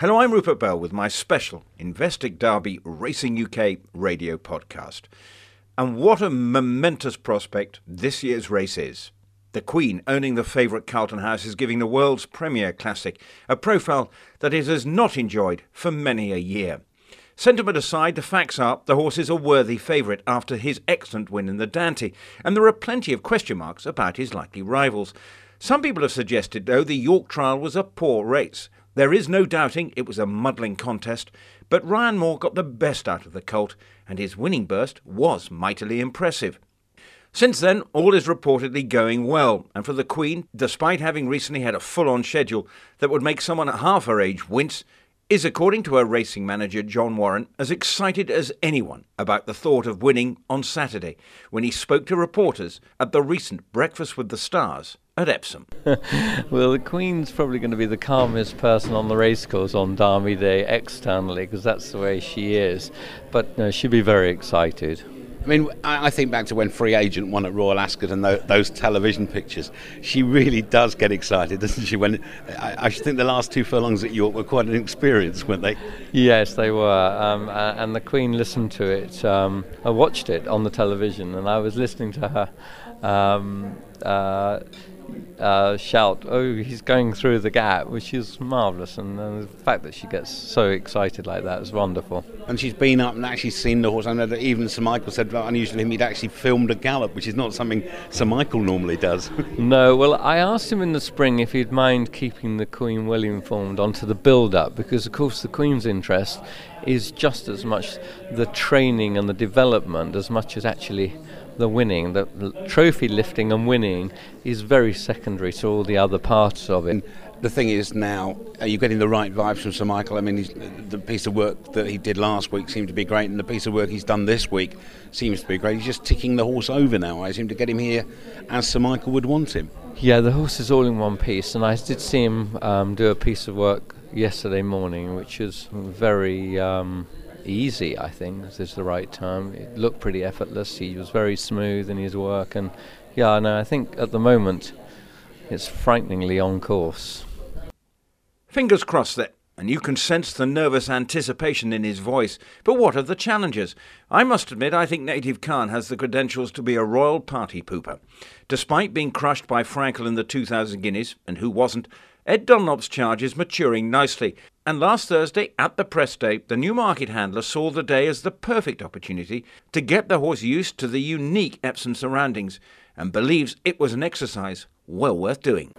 Hello, I'm Rupert Bell with my special Investec Derby Racing UK radio podcast. And what a momentous prospect this year's race is. The Queen, owning the favourite Carlton House, is giving the world's premier classic a profile that it has not enjoyed for many a year. Sentiment aside, the facts are the horse is a worthy favourite after his excellent win in the Dante, and there are plenty of question marks about his likely rivals. Some people have suggested, though, the York trial was a poor race. There is no doubting it was a muddling contest, but Ryan Moore got the best out of the colt, and his winning burst was mightily impressive. Since then, all is reportedly going well, and for the Queen, despite having recently had a full-on schedule that would make someone at half her age wince, is, according to her racing manager John Warren, as excited as anyone about the thought of winning on Saturday when he spoke to reporters at the recent Breakfast with the Stars at Epsom. Well, the Queen's probably going to be the calmest person on the racecourse on Derby Day externally, because that's the way she is, but she'll be very excited. I mean, I think back to when Free Agent won at Royal Ascot and those television pictures. She really does get excited, doesn't she? When I think the last two furlongs at York were quite an experience, weren't they? Yes, they were. And the Queen listened to it. I watched it on the television, and I was listening to her shout, "Oh, he's going through the gap," which is marvellous, and the fact that she gets so excited like that is wonderful. And she's been up and actually seen the horse. I know that even Sir Michael said, well, unusually him, he'd actually filmed a gallop, which is not something Sir Michael normally does. No, well, I asked him in the spring if he'd mind keeping the Queen well informed onto the build-up, because of course the Queen's interest is just as much the training and the development as much as actually the winning. The trophy lifting and winning is very secondary to all the other parts of it. And the thing is now, are you getting the right vibes from Sir Michael? I mean, the piece of work that he did last week seemed to be great, and the piece of work he's done this week seems to be great. He's just ticking the horse over now, I seem to get him here as Sir Michael would want him. Yeah, the horse is all in one piece, and I did see him do a piece of work yesterday morning, which is very... easy, I think, is the right term. It looked pretty effortless. He was very smooth in his work, and yeah, no, I think at the moment it's frighteningly on course. Fingers crossed there, and you can sense the nervous anticipation in his voice. But what of the challengers? I must admit, I think Native Khan has the credentials to be a royal party pooper. Despite being crushed by Frankel in the 2000 Guineas, and who wasn't, Ed Dunlop's charge is maturing nicely, and last Thursday at the press day, the new market handler saw the day as the perfect opportunity to get the horse used to the unique Epsom surroundings, and believes it was an exercise well worth doing.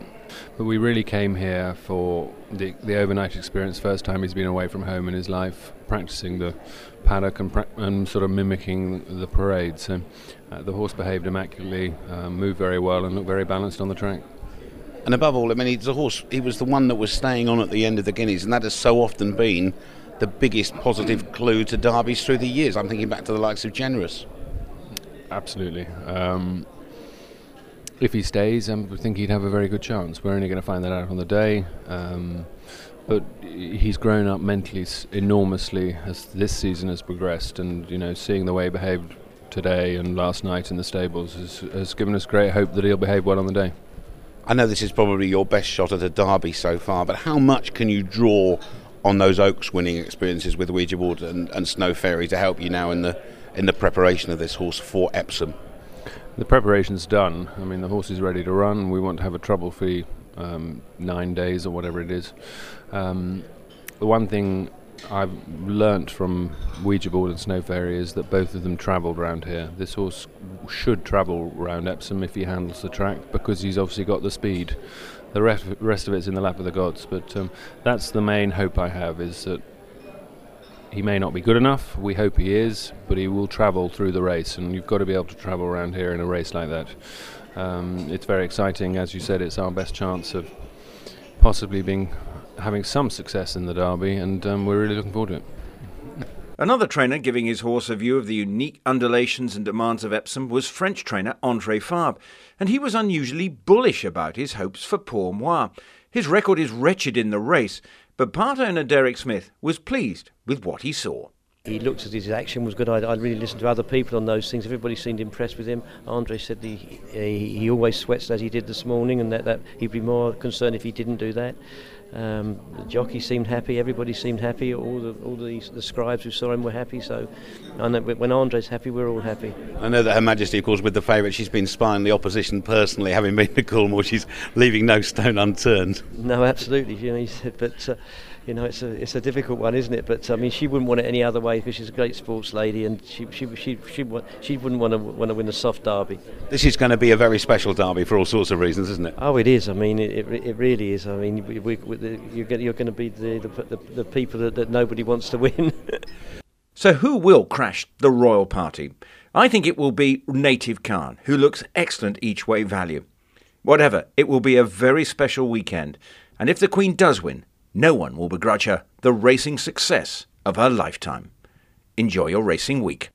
But we really came here for the overnight experience. First time he's been away from home in his life, practicing the paddock and sort of mimicking the parade. So the horse behaved immaculately, moved very well, and looked very balanced on the track. And above all, I mean, he's a horse, he was the one that was staying on at the end of the Guineas, and that has so often been the biggest positive clue to derbies through the years. I'm thinking back to the likes of Generous. Absolutely. If he stays, I think he'd have a very good chance. We're only going to find that out on the day. But he's grown up mentally enormously as this season has progressed, and, you know, seeing the way he behaved today and last night in the stables has given us great hope that he'll behave well on the day. I know this is probably your best shot at a derby so far, but how much can you draw on those Oaks winning experiences with Ouija Board and Snow Fairy to help you now in the preparation of this horse for Epsom? The preparation's done. I mean, the horse is ready to run. We want to have a trouble-free 9 days or whatever it is. The one thing I've learnt from Ouija Board and Snow Fairy is that both of them travelled round here. This horse should travel round Epsom if he handles the track, because he's obviously got the speed. The rest of it's in the lap of the gods, but that's the main hope I have, is that he may not be good enough, we hope he is, but he will travel through the race, and you've got to be able to travel around here in a race like that. It's very exciting. As you said, it's our best chance of possibly having some success in the derby, and we're really looking forward to it. Another trainer giving his horse a view of the unique undulations and demands of Epsom was French trainer Andre Fabre, and he was unusually bullish about his hopes for Pour Moi. His record is wretched in the race, but part owner Derek Smith was pleased with what he saw. He looked at his action, was good. I really listened to other people on those things. Everybody seemed impressed with him. Andre said he always sweats as he did this morning, and that he'd be more concerned if he didn't do that. The jockey seemed happy, everybody seemed happy, all the scribes who saw him were happy, so I know when Andre's happy, we're all happy. I know that Her Majesty, of course, with the favourite, she's been spying the opposition personally, having been to Coolmore, she's leaving no stone unturned. No, absolutely, you know, but... you know, it's a difficult one, isn't it? But I mean, she wouldn't want it any other way because she's a great sports lady, and she wouldn't want to win a soft derby. This is going to be a very special derby for all sorts of reasons, isn't it? Oh, it is. I mean, it really is. I mean, you're going to be the people that nobody wants to win. So, who will crash the royal party? I think it will be Native Khan, who looks excellent each way value. Whatever, it will be a very special weekend, and if the Queen does win, no one will begrudge her the racing success of her lifetime. Enjoy your racing week.